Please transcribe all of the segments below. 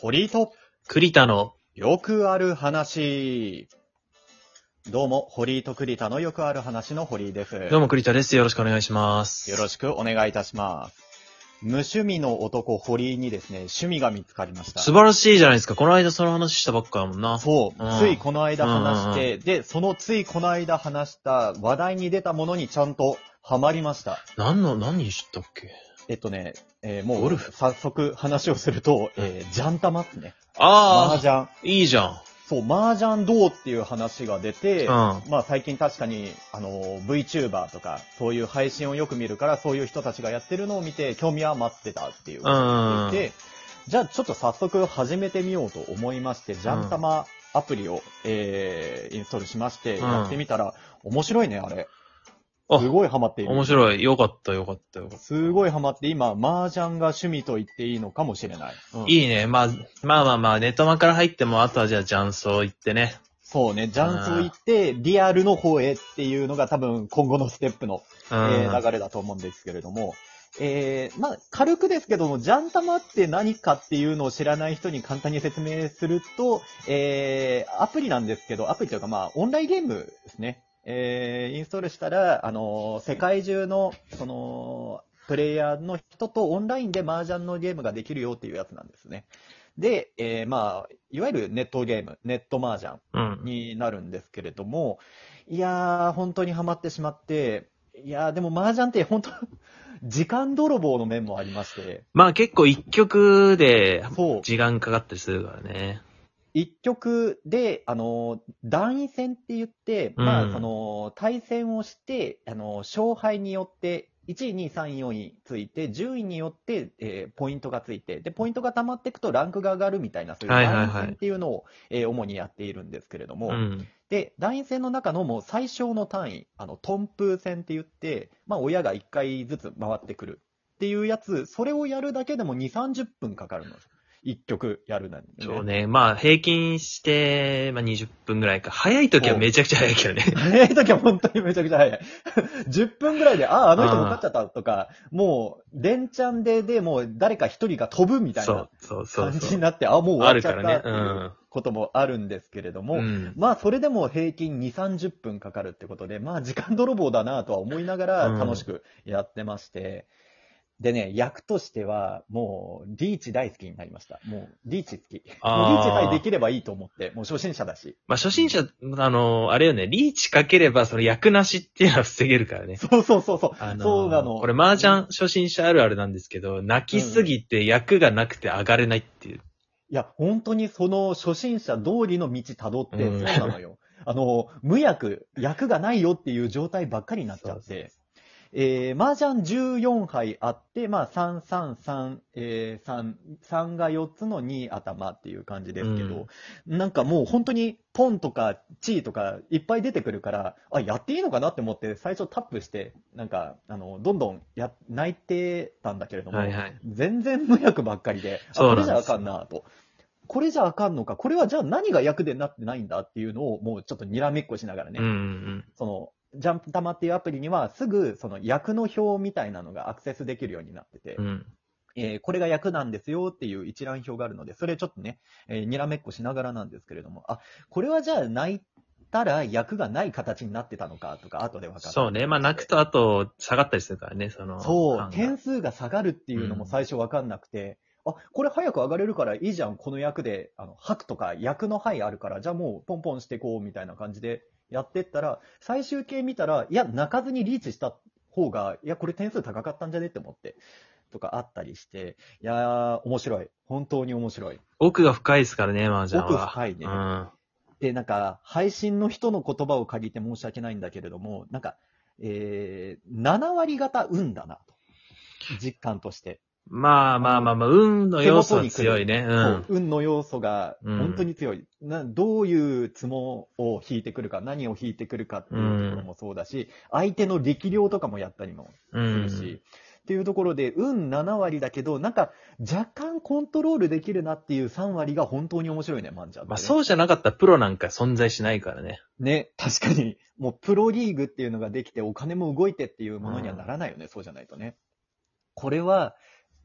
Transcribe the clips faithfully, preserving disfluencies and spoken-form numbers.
堀と栗田のよくある話。どうも、堀と栗田のよくある話の堀です。どうも栗田です。よろしくお願いします。よろしくお願いいたします。無趣味の男堀にですね、趣味が見つかりました。素晴らしいじゃないですか。この間その話したばっかだもんな。そう。うん、ついこの間話して、うんうんうん、で、そのついこの間話した話題に出たものにちゃんとハマりました。何の、何知ったっけ？えっとね、えー、もうゴルフ早速話をすると、えー、ジャン玉っすね。ああ。麻雀。いいじゃん。そう、麻雀どうっていう話が出て、うん、まあ最近確かに、あの、VTuber とか、そういう配信をよく見るから、そういう人たちがやってるのを見て、興味は待ってたっていうことを言って、うん、じゃあちょっと早速始めてみようと思いまして、ジャン玉アプリを、うん、えー、インストールしまして、やってみたら、うん、面白いね、あれ。すごいハマっている。面白い。よかった、よかった、よかった。すごいハマって、今、麻雀が趣味と言っていいのかもしれない。うん、いいね。まあ、まあまあまあ、ネットマンから入っても、あとはじゃあ、雀荘行ってね。そうね。雀荘行って、リアルの方へっていうのが多分、今後のステップの、えー、流れだと思うんですけれども。えー、まあ、軽くですけども、ジャン玉って何かっていうのを知らない人に簡単に説明すると、えー、アプリなんですけど、アプリというかまあ、オンラインゲームですね。えー、インストールしたら、あのー、世界中の、その、プレイヤーの人とオンラインで麻雀のゲームができるよっていうやつなんですね。で、えー、まあ、いわゆるネットゲーム、ネット麻雀になるんですけれども、うん、いやー、本当にハマってしまって、いやー、でも麻雀って本当、時間泥棒の面もありまして。まあ結構一局で、時間かかったりするからね。一局で、あの、段位戦って言って、うん、まあ、その、対戦をして、あの、勝敗によって、いちい、にい、さんい、よんいついて、順位によって、えー、ポイントがついて、で、ポイントが溜まっていくとランクが上がるみたいな、そういう段位戦っていうのを、はいはいはい、えー、主にやっているんですけれども、うん、で、段位戦の中のもう最小の単位、あの、トンプー戦って言って、まあ、親がいっかいずつ回ってくるっていうやつ、それをやるだけでもに、さんじゅっぷんかかるのです。一曲やるなんて、ね。そうね。まあ、平均して、まあ、にじゅっぷんぐらいか。早い時はめちゃくちゃ早いけどね。早い時は本当にめちゃくちゃ早い。じゅっぷんぐらいで、ああ、あの人も勝っちゃったとか、もう、連チャンで、で、もう誰か一人が飛ぶみたいな感じになって、そうそうそうそう、あ、もう終わっちゃったっていう。あるからね。うん。こともあるんですけれども、うん、まあそれでも平均に、さんじゅっぷんかかるってことで、まあ時間泥棒だなとは思いながら楽しくやってまして、うんでね、役としては、もう、リーチ大好きになりました。もう、リーチ好き。あもうリーチさえできればいいと思って、もう初心者だし。まあ、初心者、あの、あれよね、リーチかければ、その役なしっていうのは防げるからね。そうそうそうそう。あのー、そうなの。これ、麻雀初心者あるあるなんですけど、泣きすぎて役がなくて上がれないっていう。うん、いや、本当にその初心者通りの道辿って、うん、そうなのよ。あの、無役、役がないよっていう状態ばっかりになっちゃって。そうそうそうえー、麻雀じゅうよんはいあって、まあ、さんさんさん、えー、さん、さんがよっつのに頭っていう感じですけど、うん、なんかもう本当にポンとかチーとかいっぱい出てくるから、あ、やっていいのかなって思って最初タップして、なんか、あの、どんどんや、泣いてたんだけれども、はいはい、全然無役ばっかりで、あ、これじゃあかんなと。これじゃあかんのか、これはじゃあ何が役でなってないんだっていうのをもうちょっとにらめっこしながらね、うんうんうん、その、ジャン玉っていうアプリにはすぐその役の表みたいなのがアクセスできるようになってて、うんえー、これが役なんですよっていう一覧表があるので、それちょっとね、えー、にらめっこしながらなんですけれども、あ、これはじゃあ泣いたら役がない形になってたのかとか、後で分かる。そうね。まあ泣くと後下がったりするからね、その。そう。点数が下がるっていうのも最初分かんなくて、うん、あ、これ早く上がれるからいいじゃん、この役で、あの、白とか役の範囲あるから、じゃあもうポンポンしてこうみたいな感じで、やってったら、最終形見たら、いや、泣かずにリーチした方が、いや、これ点数高かったんじゃねって思って、とかあったりして、いやー、面白い。本当に面白い。奥が深いですからね、マージャンは。奥深いね。うん、で、なんか、配信の人の言葉を借りて申し訳ないんだけれども、なんか、えー、なな割方運だな、と。実感として。まあまあまあまあ、運の要素が強いね。うん。運の要素が本当に強い。うん、などういうツモを引いてくるか、何を引いてくるかっていうところもそうだし、うん、相手の力量とかもやったりもするし、うん、っていうところで、運なな割だけど、なんか若干コントロールできるなっていうさん割が本当に面白いね、マンジャン、ね。まあそうじゃなかったらプロなんか存在しないからね。ね、確かに。もうプロリーグっていうのができて、お金も動いてっていうものにはならないよね、うん、そうじゃないとね。これは、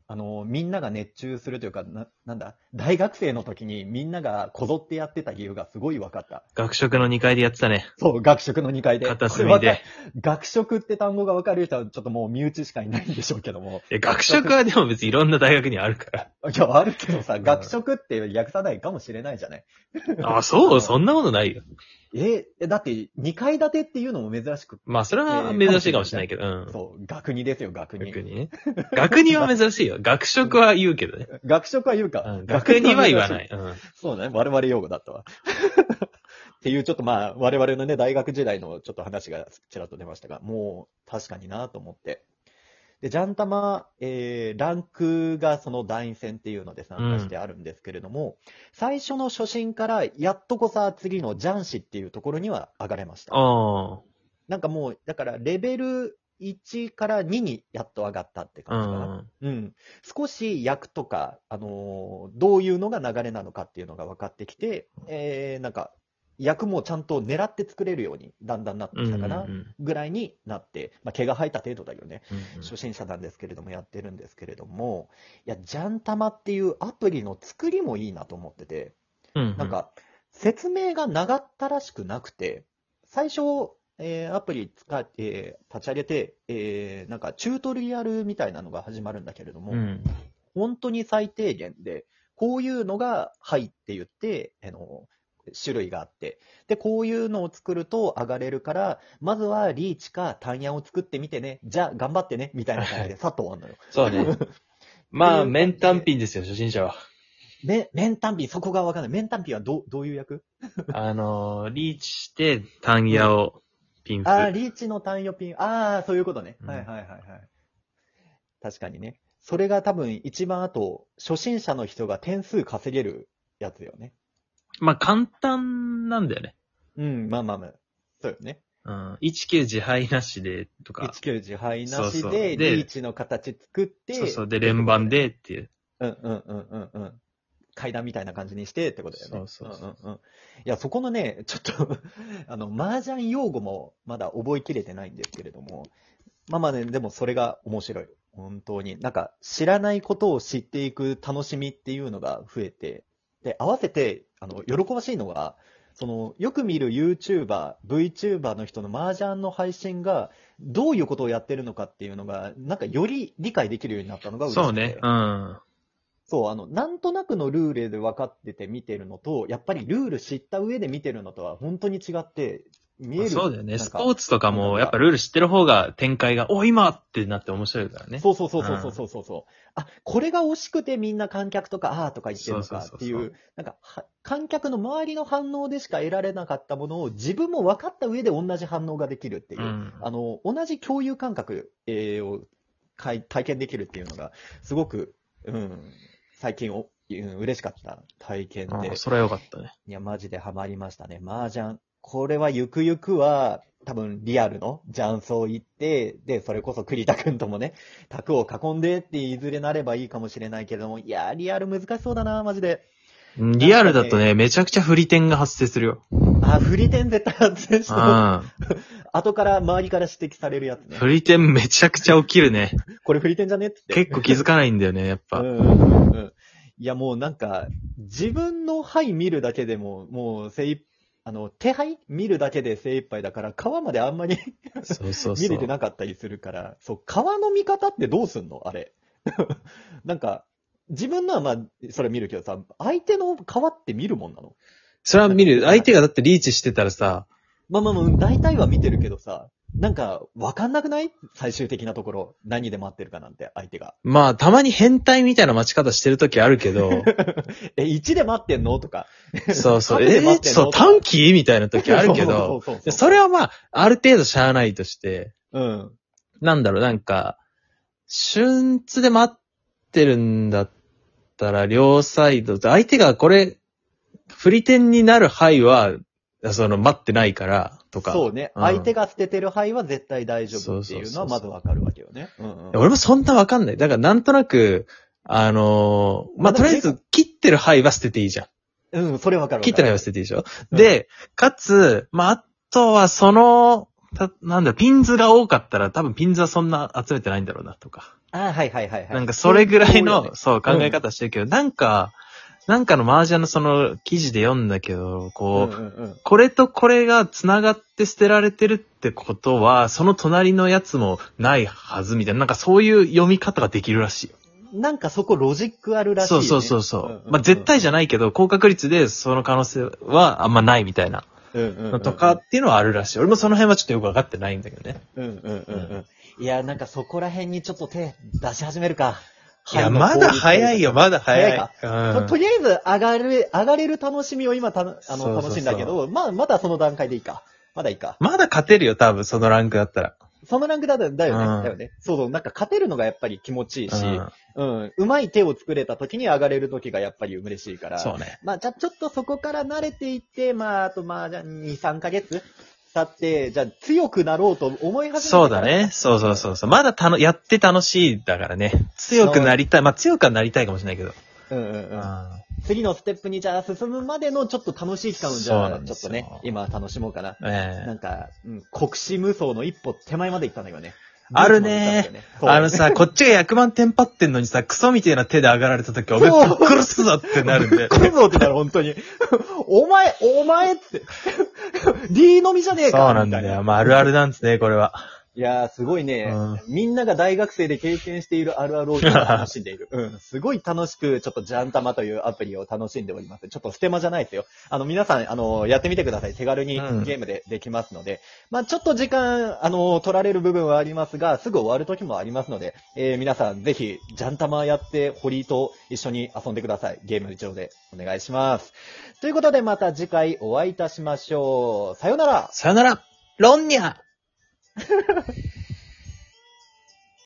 あのみんなが熱中するというか な, なんだ大学生の時にみんながこぞってやってた理由がすごい分かった。学食のにかいでやってたね。そう、学食のにかいで片隅で。学食って単語が分かる人はちょっともう身内しかいないんでしょうけども、いや学食はでも別にいろんな大学にあるからいやあるけどさ、学食って訳さないかもしれないじゃないあ、そうそんなことないよ。えー、だってにかい建てっていうのも珍しく。まあそれは珍しいかもしれないけど、うん。そう、学にですよ、学に。学にね。学には珍しいよ。学食は言うけどね。学食は言うか。うん、学には言わない。うん、そうね、我々用語だったわ。っていうちょっとまあ我々のね、大学時代のちょっと話がちらっと出ましたが、もう確かになと思って。で、ジャンタマ、えー、ランクがその団員戦っていうので参加してあるんですけれども、うん、最初の初心からやっとこさ、次のジャンシっていうところには上がれました。あ、なんかもう、だからレベルいちからににやっと上がったって感じかな。うん。うん、少し役とか、あのー、どういうのが流れなのかっていうのが分かってきて、えー、なんか、役もちゃんと狙って作れるようにだんだんなってきたかなぐらいになって、うんうんうん、まあ、毛が生えた程度だよね、うんうん、初心者なんですけれどもやってるんですけれども、いやジャンタマっていうアプリの作りもいいなと思ってて、うんうん、なんか説明が長ったらしくなくて、最初、えー、アプリ使って、えー、立ち上げて、えー、なんかチュートリアルみたいなのが始まるんだけれども、うん、本当に最低限でこういうのがはいって言って、えーの種類があって、でこういうのを作ると上がれるから、まずはリーチか単ヤンを作ってみてね、じゃあ頑張ってねみたいな感じでさっと終わるのよそうねまあ面単品ですよ初心者は。め面単品、そこが分かんない。面単品はどどういう役あのリーチして単ヤンをピンする、うん、あリーチの単ヤンピン、ああそういうことね、うん、はいはいはいはい、確かにね。それが多分一番あと初心者の人が点数稼げるやつよね。まあ簡単なんだよね。うん、まあまあまあ。そうよね。うん。じゅうきゅう自敗なしでとか。じゅうきゅう自敗なしで、リーチの形作って。そうそう。で、連番でっていう。うんうんうんうんうん。階段みたいな感じにしてってことだよね。そうそうそう。うんうんうん。いや、そこのね、ちょっと、あの、麻雀用語もまだ覚えきれてないんですけれども。まあまあね、でもそれが面白い。本当に。なんか、知らないことを知っていく楽しみっていうのが増えて。で、合わせて、あの、喜ばしいのが、その、よく見る YouTuber、VTuber の人の麻雀の配信が、どういうことをやってるのかっていうのが、なんかより理解できるようになったのが嬉しい。そうね。うん。そう、あの、なんとなくのルールで分かってて見てるのと、やっぱりルール知った上で見てるのとは本当に違って、見える。そうだよね。スポーツとかも、やっぱルール知ってる方が展開が、お、今ってなって面白いからね。そうそうそうそうそうそうそう。うん、あ、これが惜しくてみんな観客とか、あーとか言ってるのかっていう、そうそうそうそう、なんか、観客の周りの反応でしか得られなかったものを自分も分かった上で同じ反応ができるっていう、うん、あの、同じ共有感覚、えー、を体験できるっていうのが、すごく、うん、最近お、うん、嬉しかった体験で。あ、それは良かったね。いや、マジでハマりましたね。麻雀。これはゆくゆくは多分リアルのジャンソー行って、でそれこそ栗田くんともね、卓を囲んでっていずれなればいいかもしれないけれども、いやーリアル難しそうだなマジで。リアルだとね、めちゃくちゃ振り点が発生するよ。あ、振り点絶対発生してる。後から周りから指摘されるやつね。振り点めちゃくちゃ起きるね。これ振り点じゃねって。結構気づかないんだよねやっぱ。うんうんうん。いやもうなんか自分の牌見るだけでももう精一杯、あの手配見るだけで精一杯だから、川まであんまりそうそうそう見れてなかったりするから、そう川の見方ってどうすんのあれなんか自分のはまあそれ見るけどさ、相手の川って見るもんなの？それは見る。相手がだってリーチしてたらさ、まあまあまあ大体は見てるけどさ、なんか分かんなくない？最終的なところ何で待ってるかなんて。相手がまあたまに変態みたいな待ち方してる時あるけどえいちで待ってんのとかそうそうえー、そう短期みたいな時あるけどそうそうそうそう、それはまあある程度しゃあないとして、うん、なんだろう、なんか瞬発で待ってるんだったら両サイドで相手がこれ振り点になる範囲はその待ってないからとか、そうね、うん。相手が捨ててる牌は絶対大丈夫っていうのはまずわかるわけよね。そうそうそうそう、うんうん、俺もそんなわかんない。だからなんとなく、あのー、まあ、とりあえず切ってる牌は捨てていいじゃん。うん、それわかるわかる。切ってる牌は捨てていいでしょ。うん、で、かつ、まあ、あとはその、た、なんだ、ピンズが多かったら多分ピンズはそんな集めてないんだろうなとか。ああ、はいはいはいはい。なんかそれぐらいの、そう、ね、そう考え方してるけど、うん、なんか、なんかの麻雀のその記事で読んだけど、こう、うんうんうん、これとこれが繋がって捨てられてるってことは、その隣のやつもないはずみたいな、なんかそういう読み方ができるらしいよ。なんかそこロジックあるらしいよね。そうそうそうそう。うんうんうん、まあ、絶対じゃないけど、高確率でその可能性はあんまないみたいな。うんうんうんうん、とかっていうのはあるらしい。俺もその辺はちょっとよく分かってないんだけどね。うんうんうんうん。うん、いやなんかそこら辺にちょっと手出し始めるか。いやまだ早いよまだ早い。早いか、うん、とりあえず上がる上がれる楽しみを今たあのそうそうそう楽しんだけど、まあまだその段階でいいか。まだいいか。まだ勝てるよ多分そのランクだったら。そのランクだったらだよね、うん、だよね。そうそうなんか勝てるのがやっぱり気持ちいいし、うん、うん、うまい手を作れた時に上がれる時がやっぱり嬉しいから。そうね。まあじゃあちょっとそこから慣れていって、まああとまあじゃあに、さんかげつ経ってじゃあ強くなろうと思い始めた。そうだね。そうそうそうそう。まだたのやって楽しいだからね。強くなりたい。まあ強くはなりたいかもしれないけど。うんうんうん。次のステップにじゃあ進むまでのちょっと楽しい期間をじゃあちょっとね今楽しもうかな、えー、なんか、うん、国士無双の一歩手前まで行ったんだよねある ね, ねあのさこっちがひゃくまんテンパってんのにさクソみたいな手で上がられた時おめえぶっ殺すぞってなるんでぶっ殺すぞってなる本当にお前お前ってD のみじゃねえかそうなんだねまああるあるなんですねこれはいやーすごいね、うん、みんなが大学生で経験しているあるあるを楽しんでいる。うん、すごい楽しくちょっとジャンタマというアプリを楽しんでおります。ちょっとステマじゃないですよ。あの皆さんあのやってみてください。手軽にゲームでできますので、うん、まあちょっと時間あの取られる部分はありますが、すぐ終わる時もありますので、えー、皆さんぜひジャンタマやってホリーと一緒に遊んでください。ゲーム上でお願いします。ということでまた次回お会いいたしましょう。さよなら。さよなら。ロンニャ。Ha ha ha.